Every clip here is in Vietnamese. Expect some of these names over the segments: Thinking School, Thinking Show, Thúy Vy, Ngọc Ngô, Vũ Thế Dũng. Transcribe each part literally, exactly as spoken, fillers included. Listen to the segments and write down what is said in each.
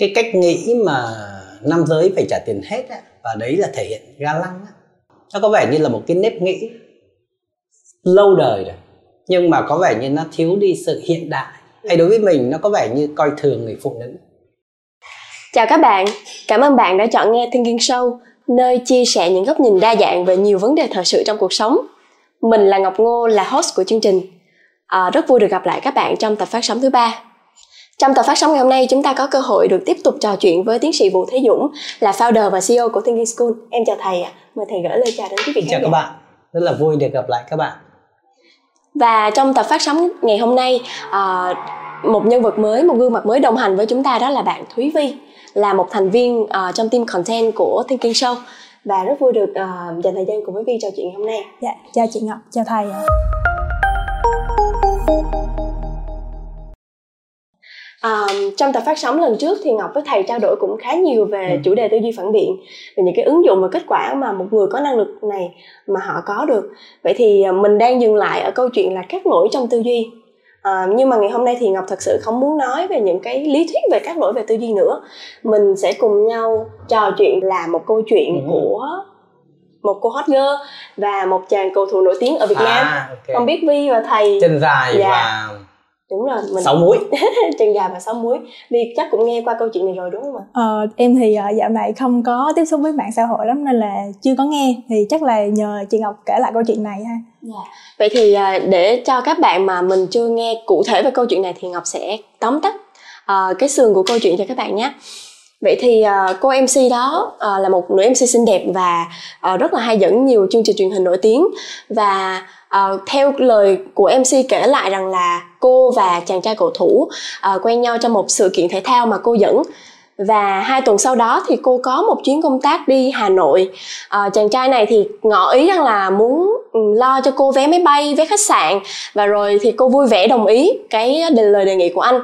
cái cách nghĩ mà nam giới phải trả tiền hết á, và đấy là thể hiện ga lăng á, nó có vẻ như là một cái nếp nghĩ lâu đời rồi, nhưng mà có vẻ như nó thiếu đi sự hiện đại, hay đối với mình nó có vẻ như coi thường người phụ nữ. Chào các bạn, cảm ơn bạn đã chọn nghe Thinking Show, nơi chia sẻ những góc nhìn đa dạng về nhiều vấn đề thời sự trong cuộc sống. Mình là Ngọc Ngô, là host của chương trình. À, rất vui được gặp lại các bạn trong tập phát sóng thứ ba. Trong tập phát sóng ngày hôm nay, chúng ta có cơ hội được tiếp tục trò chuyện với tiến sĩ Vũ Thế Dũng, là founder và xê e ô của Thinking School. Em chào thầy ạ. À. Mời thầy gửi lời chào đến quý vị khán giả. Chào các bạn. Rất là vui được gặp lại các bạn. Và trong tập phát sóng ngày hôm nay, à, một nhân vật mới, một gương mặt mới đồng hành với chúng ta, đó là bạn Thúy Vy, là một thành viên uh, trong team content của Thinking Show. Và rất vui được uh, dành thời gian cùng với Vy trò chuyện hôm nay. Dạ, chào chị Ngọc, chào thầy. Uh, trong tập phát sóng lần trước thì Ngọc với thầy trao đổi cũng khá nhiều về ừ. chủ đề tư duy phản biện, về những cái ứng dụng và kết quả mà một người có năng lực này mà họ có được. Vậy thì mình đang dừng lại ở câu chuyện là các lỗi trong tư duy. À, nhưng mà ngày hôm nay thì Ngọc thật sự không muốn nói về những cái lý thuyết về các lỗi về tư duy nữa. Mình sẽ cùng nhau trò chuyện là một câu chuyện ừ. của một cô hot girl và một chàng cầu thủ nổi tiếng ở Việt à, Nam. Okay. Không biết Vy và thầy chân dài dạ. và đúng rồi, mình sáu muối chân dài và sáu muối. Vy chắc cũng nghe qua câu chuyện này rồi đúng không ạ? Ờ, em thì dạo này không có tiếp xúc với mạng xã hội lắm nên là chưa có nghe, thì chắc là nhờ chị Ngọc kể lại câu chuyện này ha. Yeah. Vậy thì để cho các bạn mà mình chưa nghe cụ thể về câu chuyện này thì Ngọc sẽ tóm tắt uh, cái sườn của câu chuyện cho các bạn nhé. Vậy thì uh, cô em xê đó uh, là một nữ em xê xinh đẹp và uh, rất là hay dẫn nhiều chương trình truyền hình nổi tiếng. Và uh, theo lời của em xê kể lại rằng là cô và chàng trai cầu thủ uh, quen nhau trong một sự kiện thể thao mà cô dẫn. Và hai tuần sau đó thì cô có một chuyến công tác đi Hà Nội. à, Chàng trai này thì ngỏ ý rằng là muốn lo cho cô vé máy bay, vé khách sạn. Và rồi thì cô vui vẻ đồng ý cái lời đề nghị của anh.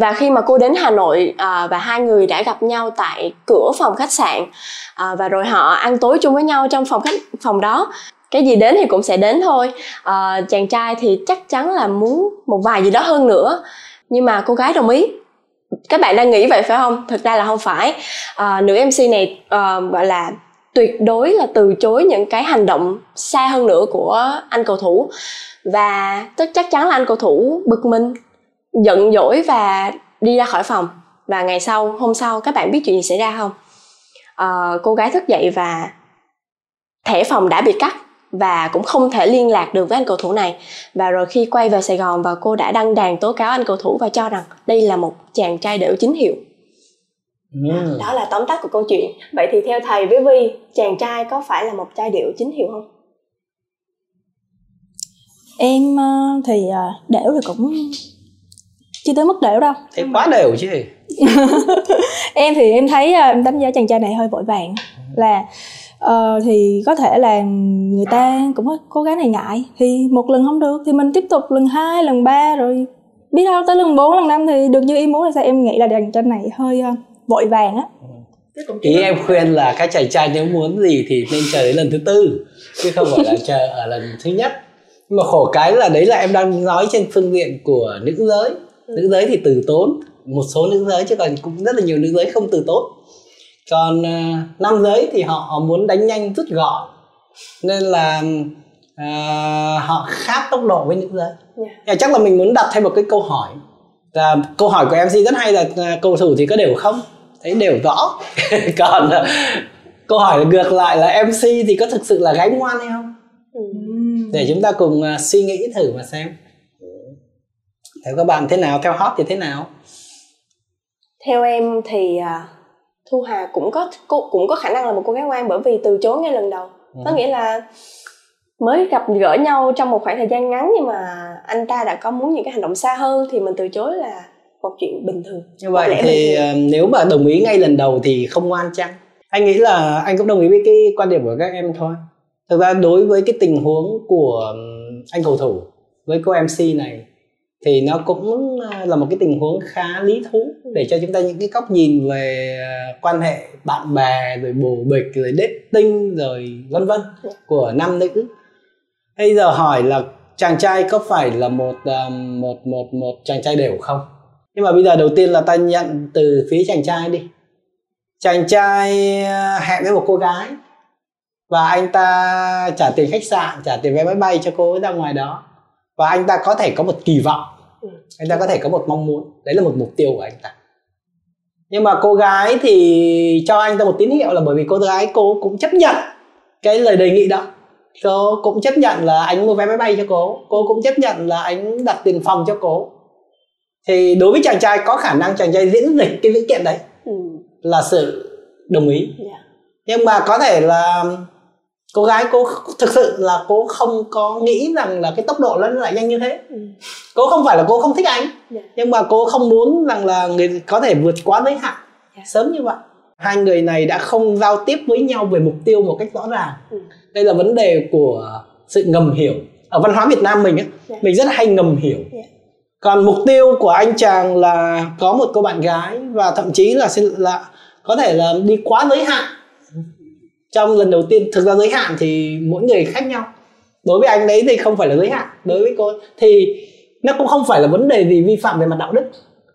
Và khi mà cô đến Hà Nội à, và hai người đã gặp nhau tại cửa phòng khách sạn. à, Và rồi họ ăn tối chung với nhau trong phòng khách phòng đó. Cái gì đến thì cũng sẽ đến thôi. à, Chàng trai thì chắc chắn là muốn một vài gì đó hơn nữa, nhưng mà cô gái đồng ý. Các bạn đang nghĩ vậy phải không? Thực ra là không phải. à, Nữ em xê này à, gọi là tuyệt đối là từ chối những cái hành động xa hơn nữa của anh cầu thủ. Và chắc chắn là anh cầu thủ bực mình, giận dỗi và đi ra khỏi phòng. Và ngày sau, hôm sau các bạn biết chuyện gì xảy ra không? à, Cô gái thức dậy và thẻ phòng đã bị cắt và cũng không thể liên lạc được với anh cầu thủ này. Và rồi khi quay về Sài Gòn, và cô đã đăng đàn tố cáo anh cầu thủ và cho rằng đây là một chàng trai đểu chính hiệu. mm. Đó là tóm tắt của câu chuyện. Vậy thì theo thầy với Vy, chàng trai có phải là một trai đểu chính hiệu không? Em thì đểu thì cũng chưa tới mức đểu đâu. Thế quá đều chứ. Em thì em thấy, em đánh giá chàng trai này hơi vội vàng. Là Ờ, thì có thể là người ta cũng có cô gái này ngại, thì một lần không được thì mình tiếp tục lần hai, lần ba, rồi biết đâu tới lần bốn, lần năm thì được như ý muốn. Là sao em nghĩ là đàn tranh này hơi uh, vội vàng á. Ý em khuyên là các chàng trai nếu muốn gì thì nên chờ đến lần thứ tư chứ không phải là chờ ở lần thứ nhất. Nhưng mà khổ cái là đấy là em đang nói trên phương diện của nữ giới. Nữ giới thì từ tốn, một số nữ giới, chứ còn cũng rất là nhiều nữ giới không từ tốn. Còn uh, nam giới thì họ, họ muốn đánh nhanh rút gọn, nên là uh, họ khác tốc độ với nữ giới. yeah. Chắc là mình muốn đặt thêm một cái câu hỏi. Và câu hỏi của em xê rất hay là uh, cầu thủ thì có đều không? Thấy đều rõ. Còn uh, câu hỏi ngược lại là em xê thì có thực sự là gái ngoan hay không? ừ. Để chúng ta cùng uh, suy nghĩ thử mà xem. Theo các bạn thế nào? Theo hot thì thế nào? Theo em thì... Uh... Thu Hà cũng có cũng có khả năng là một cô gái ngoan, bởi vì từ chối ngay lần đầu. ừ. Có nghĩa là mới gặp gỡ nhau trong một khoảng thời gian ngắn, nhưng mà anh ta đã có muốn những cái hành động xa hơn thì mình từ chối là một chuyện bình thường. Như vậy thì nếu mà đồng ý ngay lần đầu thì không ngoan chăng? Anh nghĩ là anh cũng đồng ý với cái quan điểm của các em thôi. Thực ra đối với cái tình huống của anh cầu thủ với cô em xê này thì nó cũng là một cái tình huống khá lý thú để cho chúng ta những cái góc nhìn về quan hệ bạn bè, rồi bồ bịch, rồi dating, rồi vân vân của nam nữ. Bây giờ hỏi là chàng trai có phải là một một một một chàng trai đều không? Nhưng mà bây giờ đầu tiên là ta nhận từ phía chàng trai đi. Chàng trai hẹn với một cô gái và anh ta trả tiền khách sạn, trả tiền vé máy bay cho cô ấy ra ngoài đó, và anh ta có thể có một kỳ vọng, anh ta có thể có một mong muốn, đấy là một mục tiêu của anh ta. Nhưng mà cô gái thì cho anh ta một tín hiệu là bởi vì cô gái cô cũng chấp nhận cái lời đề nghị đó, cô cũng chấp nhận là anh mua vé máy bay cho cô, cô cũng chấp nhận là anh đặt tiền phòng cho cô. Thì đối với chàng trai có khả năng chàng trai diễn dịch cái viễn kiện đấy ừ. là sự đồng ý. Yeah. Nhưng mà có thể là cô gái cô thực sự là cô không có nghĩ rằng là cái tốc độ nó lại nhanh như thế. Ừ. Cô không phải là cô không thích anh, yeah. nhưng mà cô không muốn rằng là người có thể vượt quá giới hạn yeah. sớm như vậy. Hai người này đã không giao tiếp với nhau về mục tiêu một cách rõ ràng. Ừ. Đây là vấn đề của sự ngầm hiểu. Ở văn hóa Việt Nam mình ấy, yeah. mình rất hay ngầm hiểu. Yeah. Còn mục tiêu của anh chàng là có một cô bạn gái, và thậm chí là, là có thể là đi quá giới hạn. Trong lần đầu tiên, thực ra giới hạn thì mỗi người khác nhau. Đối với anh đấy thì không phải là giới hạn. Đối với cô thì nó cũng không phải là vấn đề gì vi phạm về mặt đạo đức,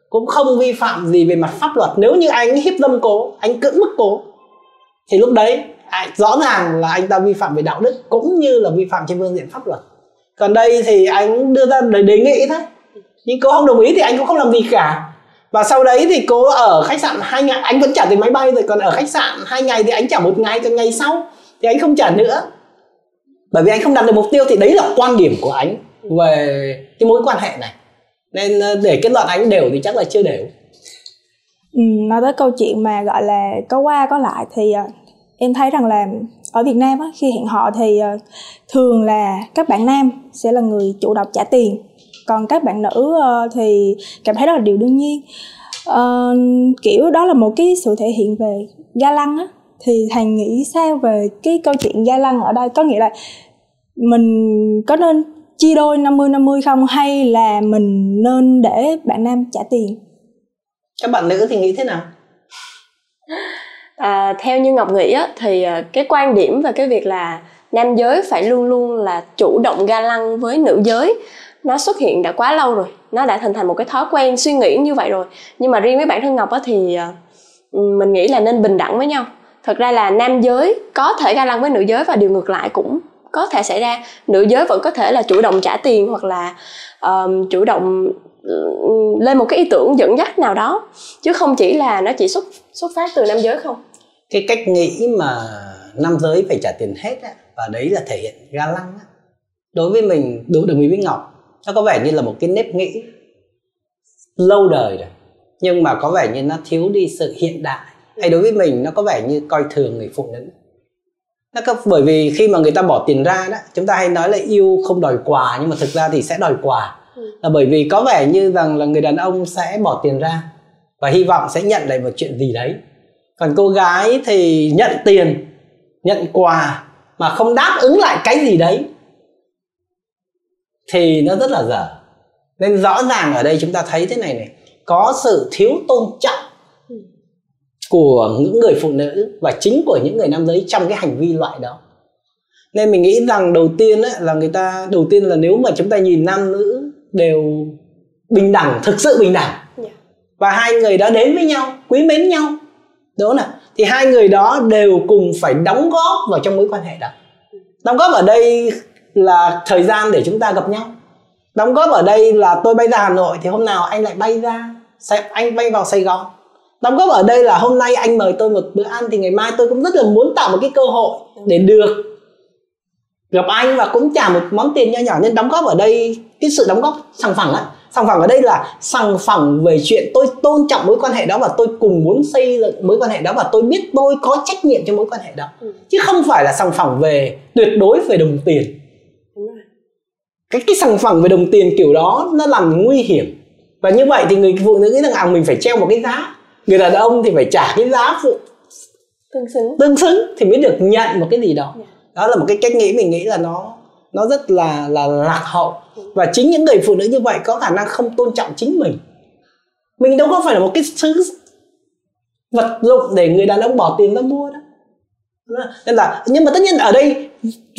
cũng không vi phạm gì về mặt pháp luật. Nếu như anh hiếp dâm cô, anh cưỡng bức cô, thì lúc đấy rõ ràng là anh ta vi phạm về đạo đức cũng như là vi phạm trên phương diện pháp luật. Còn đây thì anh đưa ra lời đề nghị thôi, nhưng cô không đồng ý thì anh cũng không làm gì cả. Và sau đấy thì cô ở khách sạn hai ngày, anh vẫn trả tiền máy bay rồi, còn ở khách sạn hai ngày thì anh trả một ngày, còn ngày sau thì anh không trả nữa, bởi vì anh không đạt được mục tiêu. Thì đấy là quan điểm của anh về cái mối quan hệ này, nên để kết luận anh đều thì chắc là chưa đều. Ừ, nói tới câu chuyện mà gọi là có qua có lại thì em thấy rằng là ở Việt Nam á, khi hẹn hò thì thường là các bạn nam sẽ là người chủ động trả tiền, còn các bạn nữ thì cảm thấy đó là điều đương nhiên. Ờ, kiểu đó là một cái sự thể hiện về ga lăng á. Thì Thành nghĩ sao về cái câu chuyện ga lăng ở đây? Có nghĩa là mình có nên chia đôi năm mươi năm mươi không, hay là mình nên để bạn nam trả tiền? Các bạn nữ thì nghĩ thế nào? À, theo như Ngọc nghĩ á, thì cái quan điểm về cái việc là nam giới phải luôn luôn là chủ động ga lăng với nữ giới, nó xuất hiện đã quá lâu rồi, nó đã hình thành một cái thói quen suy nghĩ như vậy rồi. Nhưng mà riêng với bản thân Ngọc á, thì mình nghĩ là nên bình đẳng với nhau. Thật ra là nam giới có thể ga lăng với nữ giới, và điều ngược lại cũng có thể xảy ra. Nữ giới vẫn có thể là chủ động trả tiền, hoặc là um, chủ động lên một cái ý tưởng dẫn dắt nào đó, chứ không chỉ là nó chỉ xuất, xuất phát từ nam giới không. Cái cách nghĩ mà nam giới phải trả tiền hết á, và đấy là thể hiện ga lăng á, đối với mình, đối với với Ngọc, nó có vẻ như là một cái nếp nghĩ lâu đời rồi, nhưng mà có vẻ như nó thiếu đi sự hiện đại. Hay đối với mình nó có vẻ như coi thường người phụ nữ. Nó có, bởi vì khi mà người ta bỏ tiền ra đó, chúng ta hay nói là yêu không đòi quà, nhưng mà thực ra thì sẽ đòi quà. Là bởi vì có vẻ như rằng là người đàn ông sẽ bỏ tiền ra và hy vọng sẽ nhận lại một chuyện gì đấy. Còn cô gái thì nhận tiền, nhận quà mà không đáp ứng lại cái gì đấy thì nó rất là dở. Nên rõ ràng ở đây chúng ta thấy thế này này, có sự thiếu tôn trọng của những người phụ nữ và chính của những người nam giới trong cái hành vi loại đó. Nên mình nghĩ rằng đầu tiên ấy, là người ta đầu tiên là nếu mà chúng ta nhìn nam nữ đều bình đẳng, thực sự bình đẳng, và hai người đó đến với nhau, quý mến nhau, đúng không nào? Thì hai người đó đều cùng phải đóng góp vào trong mối quan hệ đó. Đóng góp ở đây là thời gian để chúng ta gặp nhau. Đóng góp ở đây là tôi bay ra Hà Nội thì hôm nào anh lại bay ra, anh bay vào Sài Gòn. Đóng góp ở đây là hôm nay anh mời tôi một bữa ăn thì ngày mai tôi cũng rất là muốn tạo một cái cơ hội để được gặp anh và cũng trả một món tiền nho nhỏ. Nên đóng góp ở đây, cái sự đóng góp sòng phẳng á, sòng phẳng ở đây là sòng phẳng về chuyện tôi tôn trọng mối quan hệ đó và tôi cùng muốn xây dựng mối quan hệ đó, và tôi biết tôi có trách nhiệm cho mối quan hệ đó, chứ không phải là sòng phẳng về tuyệt đối về đồng tiền. Cái, cái sản phẩm về đồng tiền kiểu đó nó làm nguy hiểm. Và như vậy thì người phụ nữ nghĩ rằng à, mình phải treo một cái giá, người đàn ông thì phải trả cái giá phụ tương xứng, tương xứng thì mới được nhận một cái gì đó. Yeah. Đó là một cái cách nghĩ mình nghĩ là nó nó rất là là lạc hậu. Và chính những người phụ nữ như vậy có khả năng không tôn trọng chính mình. Mình đâu có phải là một cái thứ vật dụng để người đàn ông bỏ tiền ra mua đó. Nên là, nhưng mà tất nhiên ở đây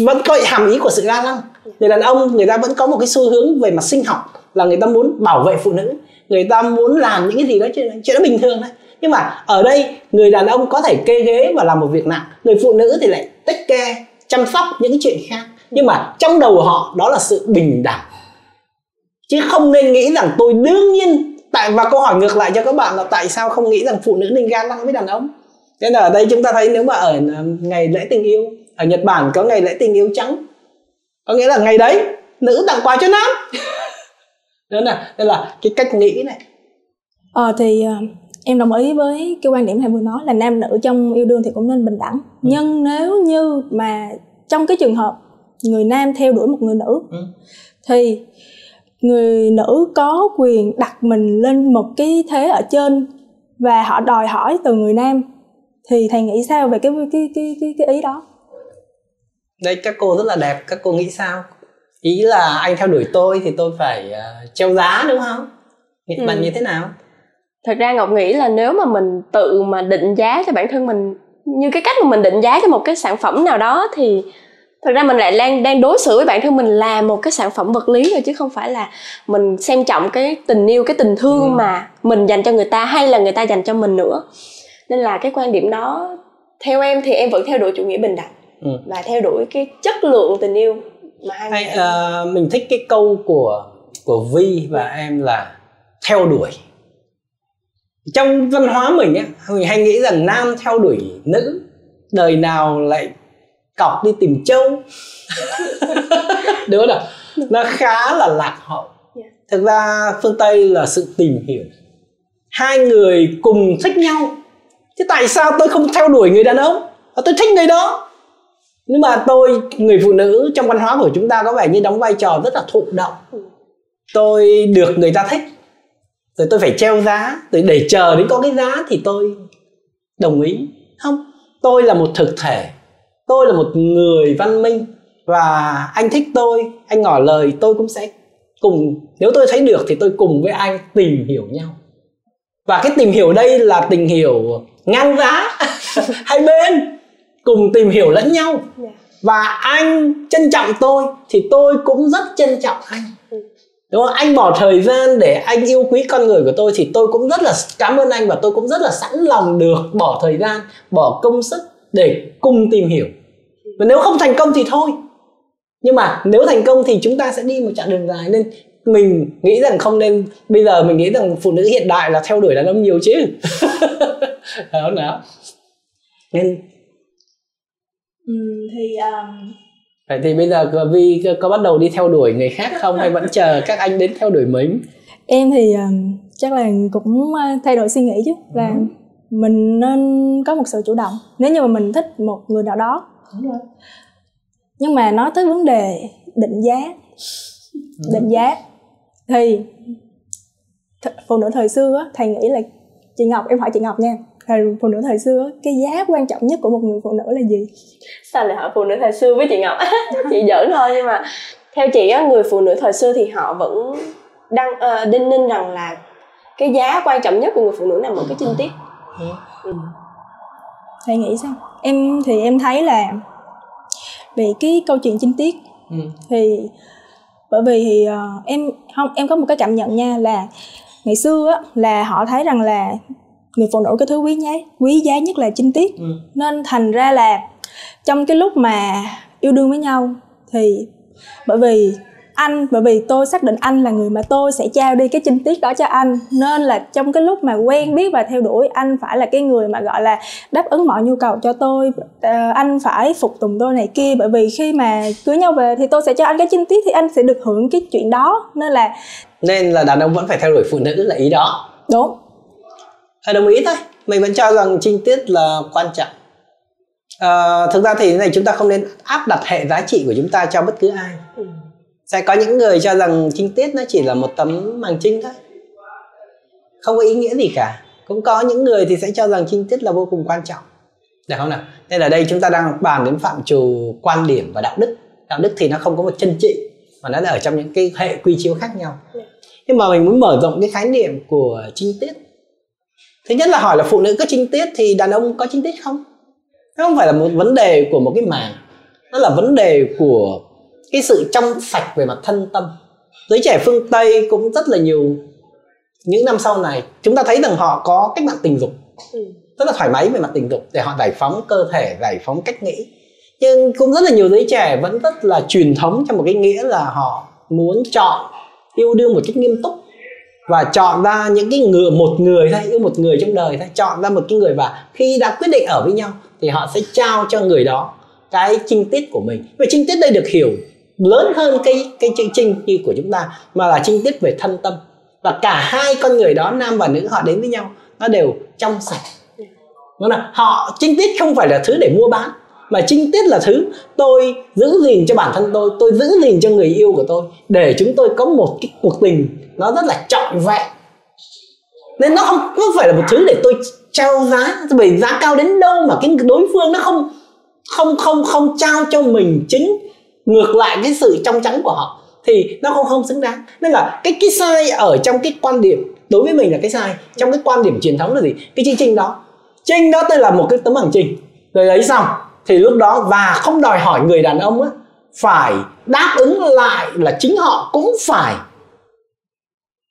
vẫn có hàm ý của sự ga lăng. Người đàn ông người ta vẫn có một cái xu hướng về mặt sinh học là người ta muốn bảo vệ phụ nữ, người ta muốn làm những cái gì đó, chuyện đó bình thường thôi. Nhưng mà ở đây người đàn ông có thể kê ghế và làm một việc nặng, người phụ nữ thì lại take care, chăm sóc những cái chuyện khác. Nhưng mà trong đầu họ đó là sự bình đẳng, chứ không nên nghĩ rằng tôi đương nhiên. Tại và câu hỏi ngược lại cho các bạn là tại sao không nghĩ rằng phụ nữ nên ga lăng với đàn ông. Thế là ở đây chúng ta thấy, nếu mà ở ngày lễ tình yêu ở Nhật Bản có ngày lễ tình yêu trắng, có nghĩa là ngày đấy nữ tặng quà cho nam. Nên là, nên là cái cách nghĩ này. Ờ thì em đồng ý với cái quan điểm thầy vừa nói là nam nữ trong yêu đương thì cũng nên bình đẳng. Ừ. Nhưng nếu như mà trong cái trường hợp người nam theo đuổi một người nữ, ừ, thì người nữ có quyền đặt mình lên một cái thế ở trên và họ đòi hỏi từ người nam, thì thầy nghĩ sao về cái cái cái cái, cái ý đó? Đây, các cô rất là đẹp, các cô nghĩ sao? Ý là anh theo đuổi tôi thì tôi phải uh, treo giá, đúng không? Bạn ừ. như thế nào? Thật ra Ngọc nghĩ là nếu mà mình tự mà định giá cho bản thân mình, như cái cách mà mình định giá cho một cái sản phẩm nào đó, thì thật ra mình lại đang, đang đối xử với bản thân mình là một cái sản phẩm vật lý rồi, chứ không phải là mình xem trọng cái tình yêu, cái tình thương ừ. mà mình dành cho người ta hay là người ta dành cho mình nữa. Nên là cái quan điểm đó theo em thì em vẫn theo đuổi chủ nghĩa bình đẳng ừ. và theo đuổi cái chất lượng tình yêu mà hai người. À, mình thích cái câu của của Vy và em là theo đuổi. Trong văn hóa mình ấy, mình hay nghĩ rằng nam theo đuổi nữ, đời nào lại cọc đi tìm trâu. Đúng không nào? Nó khá là lạc hậu. Thực ra phương Tây là sự tìm hiểu, hai người cùng thích nhau. Chứ tại sao tôi không theo đuổi người đàn ông? Tôi thích người đó. Nhưng mà tôi, người phụ nữ trong văn hóa của chúng ta có vẻ như đóng vai trò rất là thụ động. Tôi được người ta thích rồi tôi phải treo giá, rồi để chờ đến có cái giá thì tôi đồng ý. Không, tôi là một thực thể, tôi là một người văn minh, và anh thích tôi, anh ngỏ lời, tôi cũng sẽ cùng, nếu tôi thấy được thì tôi cùng với anh tìm hiểu nhau. Và cái tìm hiểu đây là tìm hiểu ngang giá. Hai bên cùng tìm hiểu lẫn nhau. Và anh trân trọng tôi thì tôi cũng rất trân trọng anh, đúng không? Anh bỏ thời gian để anh yêu quý con người của tôi thì tôi cũng rất là cảm ơn anh, và tôi cũng rất là sẵn lòng được bỏ thời gian, bỏ công sức để cùng tìm hiểu. Và nếu không thành công thì thôi, nhưng mà nếu thành công thì chúng ta sẽ đi một chặng đường dài. Nên mình nghĩ rằng không nên, bây giờ mình nghĩ rằng phụ nữ hiện đại là theo đuổi đàn ông nhiều chứ. Đó nào. Nên ừ, thì um... vậy thì bây giờ Vy có bắt đầu đi theo đuổi người khác không, hay vẫn chờ các anh đến theo đuổi mình? Em thì um, chắc là cũng thay đổi suy nghĩ chứ, là ừ. mình nên có một sự chủ động nếu như mà mình thích một người nào đó. Đúng rồi. Nhưng mà nói tới vấn đề định giá, ừ. định giá thì phụ nữ thời xưa á, thầy nghĩ là chị Ngọc, em hỏi chị Ngọc nha, thời phụ nữ thời xưa cái giá quan trọng nhất của một người phụ nữ là gì? Sao lại hỏi phụ nữ thời xưa với chị Ngọc? Chị giỡn thôi, nhưng mà theo chị á, người phụ nữ thời xưa thì họ vẫn đang uh, đinh ninh rằng là cái giá quan trọng nhất của người phụ nữ nằm ở cái chinh tiết. Ừ. Thầy nghĩ sao? Em thì em thấy là vì cái câu chuyện chinh tiết ừ. thì bởi vì thì, uh, em không em có một cái cảm nhận nha, là ngày xưa á, là họ thấy rằng là người phụ nữ cái thứ quý giá quý giá nhất là chinh tiết, ừ. nên thành ra là trong cái lúc mà yêu đương với nhau thì bởi vì anh bởi vì tôi xác định anh là người mà tôi sẽ trao đi cái chinh tiết đó cho anh, nên là trong cái lúc mà quen biết và theo đuổi, anh phải là cái người mà gọi là đáp ứng mọi nhu cầu cho tôi, à, anh phải phục tùng tôi này kia, bởi vì khi mà cưới nhau về thì tôi sẽ cho anh cái chinh tiết thì anh sẽ được hưởng cái chuyện đó, nên là nên là đàn ông vẫn phải theo đuổi phụ nữ là ý đó. Đúng. À, đồng ý thôi, mình vẫn cho rằng trinh tiết là quan trọng. À, thực ra thì thế này, chúng ta không nên áp đặt hệ giá trị của chúng ta cho bất cứ ai. Ừ. Sẽ có những người cho rằng trinh tiết nó chỉ là một tấm màng trinh thôi, không có ý nghĩa gì cả. Cũng có những người thì sẽ cho rằng trinh tiết là vô cùng quan trọng, được không nào? Nên là đây chúng ta đang bàn đến phạm trù quan điểm và đạo đức. Đạo đức thì nó không có một chân trị, mà nó là ở trong những cái hệ quy chiếu khác nhau. Ừ. Nhưng mà mình muốn mở rộng cái khái niệm của trinh tiết. Thứ nhất là hỏi là phụ nữ có trinh tiết thì đàn ông có trinh tiết không? Nó không phải là một vấn đề của một cái màng, nó là vấn đề của cái sự trong sạch về mặt thân tâm. Giới trẻ phương Tây cũng rất là nhiều những năm sau này chúng ta thấy rằng họ có cách mạng tình dục, rất là thoải mái về mặt tình dục để họ giải phóng cơ thể, giải phóng cách nghĩ. Nhưng cũng rất là nhiều giới trẻ vẫn rất là truyền thống trong một cái nghĩa là họ muốn chọn yêu đương một cách nghiêm túc và chọn ra những cái người, một người thôi, yêu một người trong đời thôi, chọn ra một cái người và khi đã quyết định ở với nhau thì họ sẽ trao cho người đó cái trinh tiết của mình. Và trinh tiết đây được hiểu lớn hơn cái cái chữ trinh như của chúng ta, mà là trinh tiết về thân tâm. Và cả hai con người đó, nam và nữ, họ đến với nhau nó đều trong sạch. Đúng không? Họ trinh tiết không phải là thứ để mua bán, mà trinh tiết là thứ tôi giữ gìn cho bản thân tôi, tôi giữ gìn cho người yêu của tôi, để chúng tôi có một cái cuộc tình nó rất là trọn vẹn. Nên nó không, không phải là một thứ để tôi trao giá, bởi giá cao đến đâu mà cái đối phương nó không không không không trao cho mình chính ngược lại cái sự trong trắng của họ thì nó không không xứng đáng. Nên là cái cái sai ở trong cái quan điểm đối với mình là cái sai trong cái quan điểm truyền thống là gì? Cái chương trình đó, trinh đó tôi là một cái tấm bằng trình rồi lấy xong thì lúc đó và không đòi hỏi người đàn ông á phải đáp ứng lại là chính họ cũng phải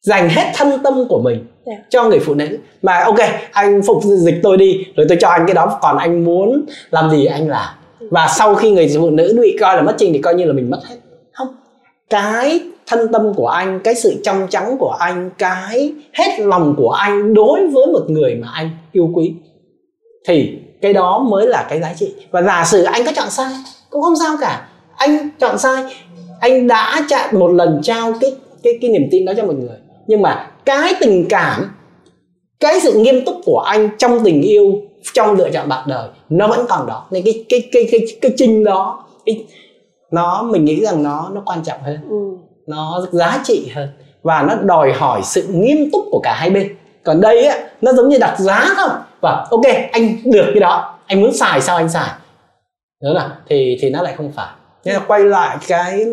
dành hết thân tâm của mình yeah. cho người phụ nữ. Mà ok, anh phục dịch tôi đi, rồi tôi cho anh cái đó, còn anh muốn làm gì anh làm. Và sau khi người phụ nữ bị coi là mất trinh thì coi như là mình mất hết. Không, cái thân tâm của anh, cái sự trong trắng của anh, cái hết lòng của anh đối với một người mà anh yêu quý thì cái đó mới là cái giá trị. Và giả sử anh có chọn sai cũng không sao cả, anh chọn sai, anh đã chọn một lần trao cái cái cái niềm tin đó cho một người, nhưng mà cái tình cảm, cái sự nghiêm túc của anh trong tình yêu, trong lựa chọn bạn đời nó vẫn còn đó. Nên cái cái cái cái cái trinh đó cái, nó mình nghĩ rằng nó nó quan trọng hơn, ừ. nó giá trị hơn và nó đòi hỏi sự nghiêm túc của cả hai bên. Còn đây á, nó giống như đặt giá thôi. Và ok, anh được cái đó, anh muốn xài sao anh xài. Đó là thì thì nó lại không phải. Nên là quay lại cái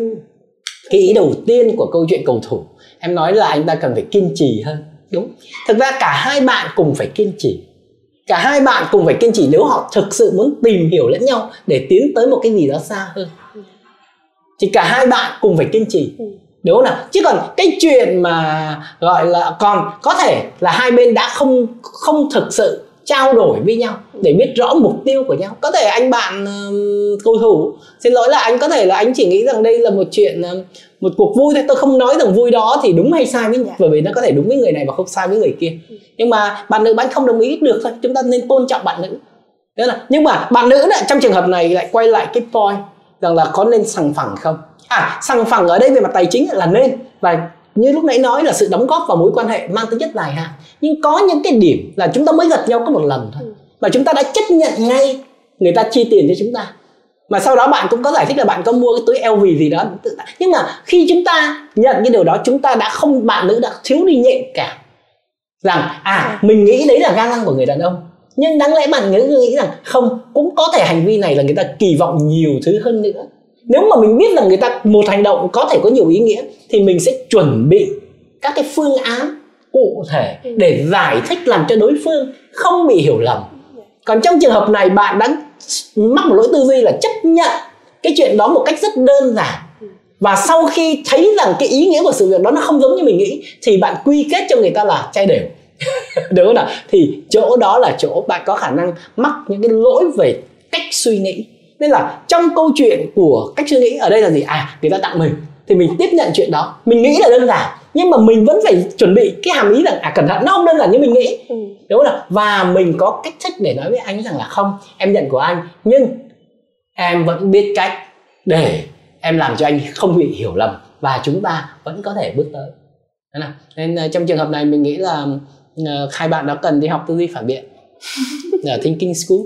cái ý đầu tiên của câu chuyện cầu thủ, em nói là anh ta cần phải kiên trì hơn. Đúng. Thực ra cả hai bạn cùng phải kiên trì. Cả hai bạn cùng phải kiên trì nếu họ thực sự muốn tìm hiểu lẫn nhau để tiến tới một cái gì đó xa hơn. Thì cả hai bạn cùng phải kiên trì. Đúng không nào? Chứ còn cái chuyện mà gọi là còn có thể là hai bên đã không không thực sự trao đổi với nhau để biết rõ mục tiêu của nhau. Có thể anh bạn uh, cầu thủ, xin lỗi là anh có thể là anh chỉ nghĩ rằng đây là một chuyện uh, một cuộc vui thôi. Tôi không nói rằng vui đó thì đúng hay sai với, bởi vì nó có thể đúng với người này và không sai với người kia. Nhưng mà bạn nữ bạn không đồng ý được thôi, chúng ta nên tôn trọng bạn nữ. Đó là, nhưng mà bạn nữ này, trong trường hợp này lại quay lại cái point rằng là có nên sòng phẳng không? À, sòng phẳng ở đây về mặt tài chính là nên, và như lúc nãy nói là sự đóng góp vào mối quan hệ mang tính chất dài hạn. Nhưng có những cái điểm là chúng ta mới gặp nhau có một lần thôi, mà chúng ta đã chấp nhận ngay người ta chi tiền cho chúng ta. Mà sau đó bạn cũng có giải thích là bạn có mua cái túi lờ vê gì đó. Nhưng mà khi chúng ta nhận cái điều đó, chúng ta đã không, bạn nữ đã thiếu đi nhạy cảm rằng à, mình nghĩ đấy là ga lăng của người đàn ông, nhưng đáng lẽ bạn nữ nghĩ rằng không, cũng có thể hành vi này là người ta kỳ vọng nhiều thứ hơn nữa. Nếu mà mình biết là người ta một hành động có thể có nhiều ý nghĩa thì mình sẽ chuẩn bị các cái phương án cụ thể để giải thích làm cho đối phương không bị hiểu lầm. Còn trong trường hợp này bạn đã mắc một lỗi tư duy là chấp nhận cái chuyện đó một cách rất đơn giản, và sau khi thấy rằng cái ý nghĩa của sự việc đó nó không giống như mình nghĩ thì bạn quy kết cho người ta là trai đều. Đúng không nào? Thì chỗ đó là chỗ bạn có khả năng mắc những cái lỗi về cách suy nghĩ. Nên là trong câu chuyện của cách suy nghĩ ở đây là gì? À, người ta tặng mình thì mình tiếp nhận chuyện đó, mình nghĩ là đơn giản, nhưng mà mình vẫn phải chuẩn bị cái hàm ý rằng à, cẩn thận, nó không đơn giản như mình nghĩ. Ừ. Đúng không? Và mình có cách thức để nói với anh rằng là không, em nhận của anh nhưng em vẫn biết cách để em làm cho anh không bị hiểu lầm và chúng ta vẫn có thể bước tới. Nên trong trường hợp này mình nghĩ là hai bạn đó cần đi học tư duy phản biện ở Thinking School.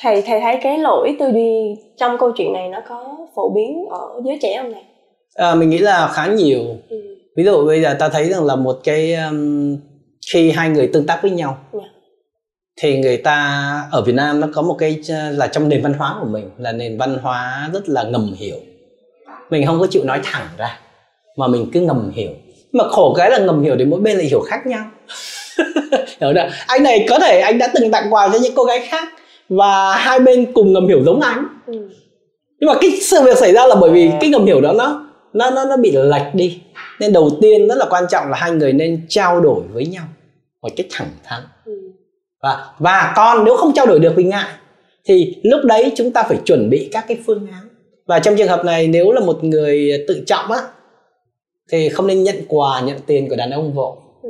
Thầy, thầy thấy cái lỗi tư duy trong câu chuyện này nó có phổ biến ở giới trẻ không này? À, mình nghĩ là khá nhiều. Ừ. Ví dụ bây giờ ta thấy rằng là một cái um, khi hai người tương tác với nhau yeah. thì người ta ở Việt Nam nó có một cái là trong nền văn hóa của mình là nền văn hóa rất là ngầm hiểu. Mình không có chịu nói thẳng ra mà mình cứ ngầm hiểu. Mà khổ cái là ngầm hiểu thì mỗi bên lại hiểu khác nhau. Anh này có thể anh đã từng tặng quà cho những cô gái khác và hai bên cùng ngầm hiểu giống anh. Ừ. Nhưng mà cái sự việc xảy ra là bởi vì cái ngầm hiểu đó nó nó nó, nó bị lệch đi. Nên đầu tiên rất là quan trọng là hai người nên trao đổi với nhau một cách thẳng thắn. Và, và còn nếu không trao đổi được vì ngại thì lúc đấy chúng ta phải chuẩn bị các cái phương án. Và trong trường hợp này, nếu là một người tự trọng á thì không nên nhận quà, nhận tiền của đàn ông vội. Ừ.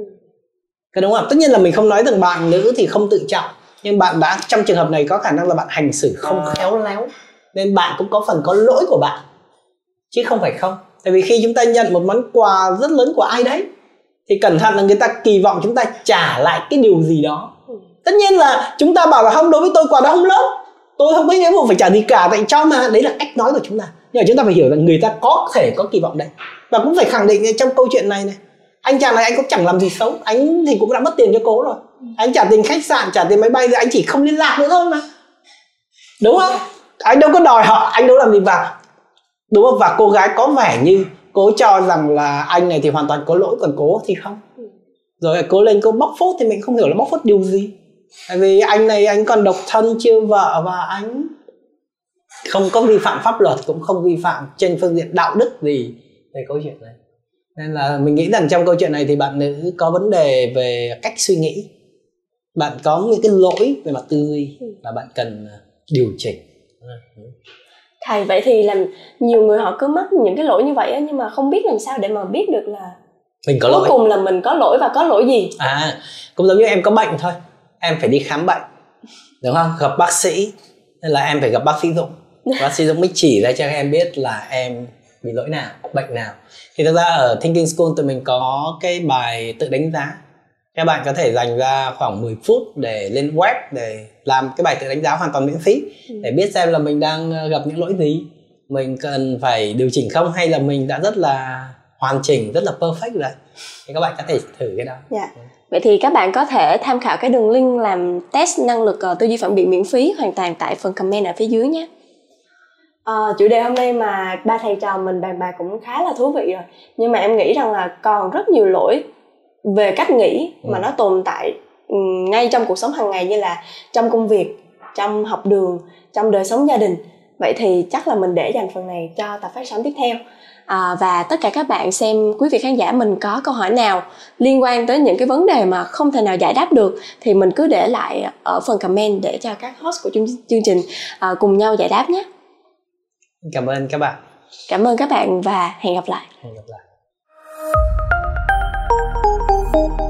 Cái đúng không? Tất nhiên là mình không nói rằng bạn nữ thì không tự trọng, nhưng bạn đã trong trường hợp này có khả năng là bạn hành xử không khéo léo, nên bạn cũng có phần có lỗi của bạn chứ không phải không. Tại vì khi chúng ta nhận một món quà rất lớn của ai đấy thì cẩn thận là người ta kỳ vọng chúng ta trả lại cái điều gì đó. Ừ. Tất nhiên là chúng ta bảo là không, đối với tôi quà đó không lớn, tôi không biết nghĩa vụ phải trả gì cả, tại cho mà. Đấy là cách nói của chúng ta. Nhưng mà chúng ta phải hiểu rằng người ta có thể có kỳ vọng đấy. Và cũng phải khẳng định trong câu chuyện này này, anh chàng này anh cũng chẳng làm gì xấu, anh thì cũng đã mất tiền cho cô rồi, anh trả tiền khách sạn, trả tiền máy bay rồi, anh chỉ không liên lạc nữa thôi mà, đúng không? Anh đâu có đòi họ, anh đâu làm gì vào, đúng không? Và cô gái có vẻ như cô cho rằng là anh này thì hoàn toàn có lỗi, còn cô thì không. Rồi cô lên cô bóc phốt thì mình không hiểu là bóc phốt điều gì. Tại vì anh này anh còn độc thân chưa vợ và anh không có vi phạm pháp luật, cũng không vi phạm trên phương diện đạo đức gì về câu chuyện này. Nên là mình nghĩ rằng trong câu chuyện này thì bạn nữ có vấn đề về cách suy nghĩ, bạn có những cái lỗi về mặt tư duy và bạn cần điều chỉnh. Thầy, vậy thì làm nhiều người họ cứ mắc những cái lỗi như vậy nhưng mà không biết làm sao để mà biết được là mình có lỗi, cuối cùng là mình có lỗi và có lỗi gì. À, cũng giống như em có bệnh thôi, em phải đi khám bệnh, đúng không? Gặp bác sĩ, nên là em phải gặp bác sĩ Dũng. Bác sĩ Dũng mới chỉ ra cho em biết là em bị lỗi nào, bệnh nào. Thì thực ra ở Thinking School tụi mình có cái bài tự đánh giá. Các bạn có thể dành ra khoảng mười phút để lên web để làm cái bài tự đánh giá hoàn toàn miễn phí, để biết xem là mình đang gặp những lỗi gì, mình cần phải điều chỉnh không, hay là mình đã rất là hoàn chỉnh, rất là perfect rồi. Thì các bạn có thể thử cái đó. Dạ. Vậy thì các bạn có thể tham khảo cái đường link làm test năng lực tư duy phản biện miễn phí hoàn toàn tại phần comment ở phía dưới nhé. À, chủ đề hôm nay mà ba thầy trò mình bàn bạc cũng khá là thú vị rồi. Nhưng mà em nghĩ rằng là còn rất nhiều lỗi về cách nghĩ mà ừ. nó tồn tại ngay trong cuộc sống hàng ngày, như là trong công việc, trong học đường, trong đời sống gia đình. Vậy thì chắc là mình để dành phần này cho tập phát sóng tiếp theo. À, và tất cả các bạn xem, quý vị khán giả mình có câu hỏi nào liên quan tới những cái vấn đề mà không thể nào giải đáp được thì mình cứ để lại ở phần comment để cho các host của chương trình à, cùng nhau giải đáp nhé. Cảm ơn các bạn. Cảm ơn các bạn và hẹn gặp lại. Hẹn gặp lại.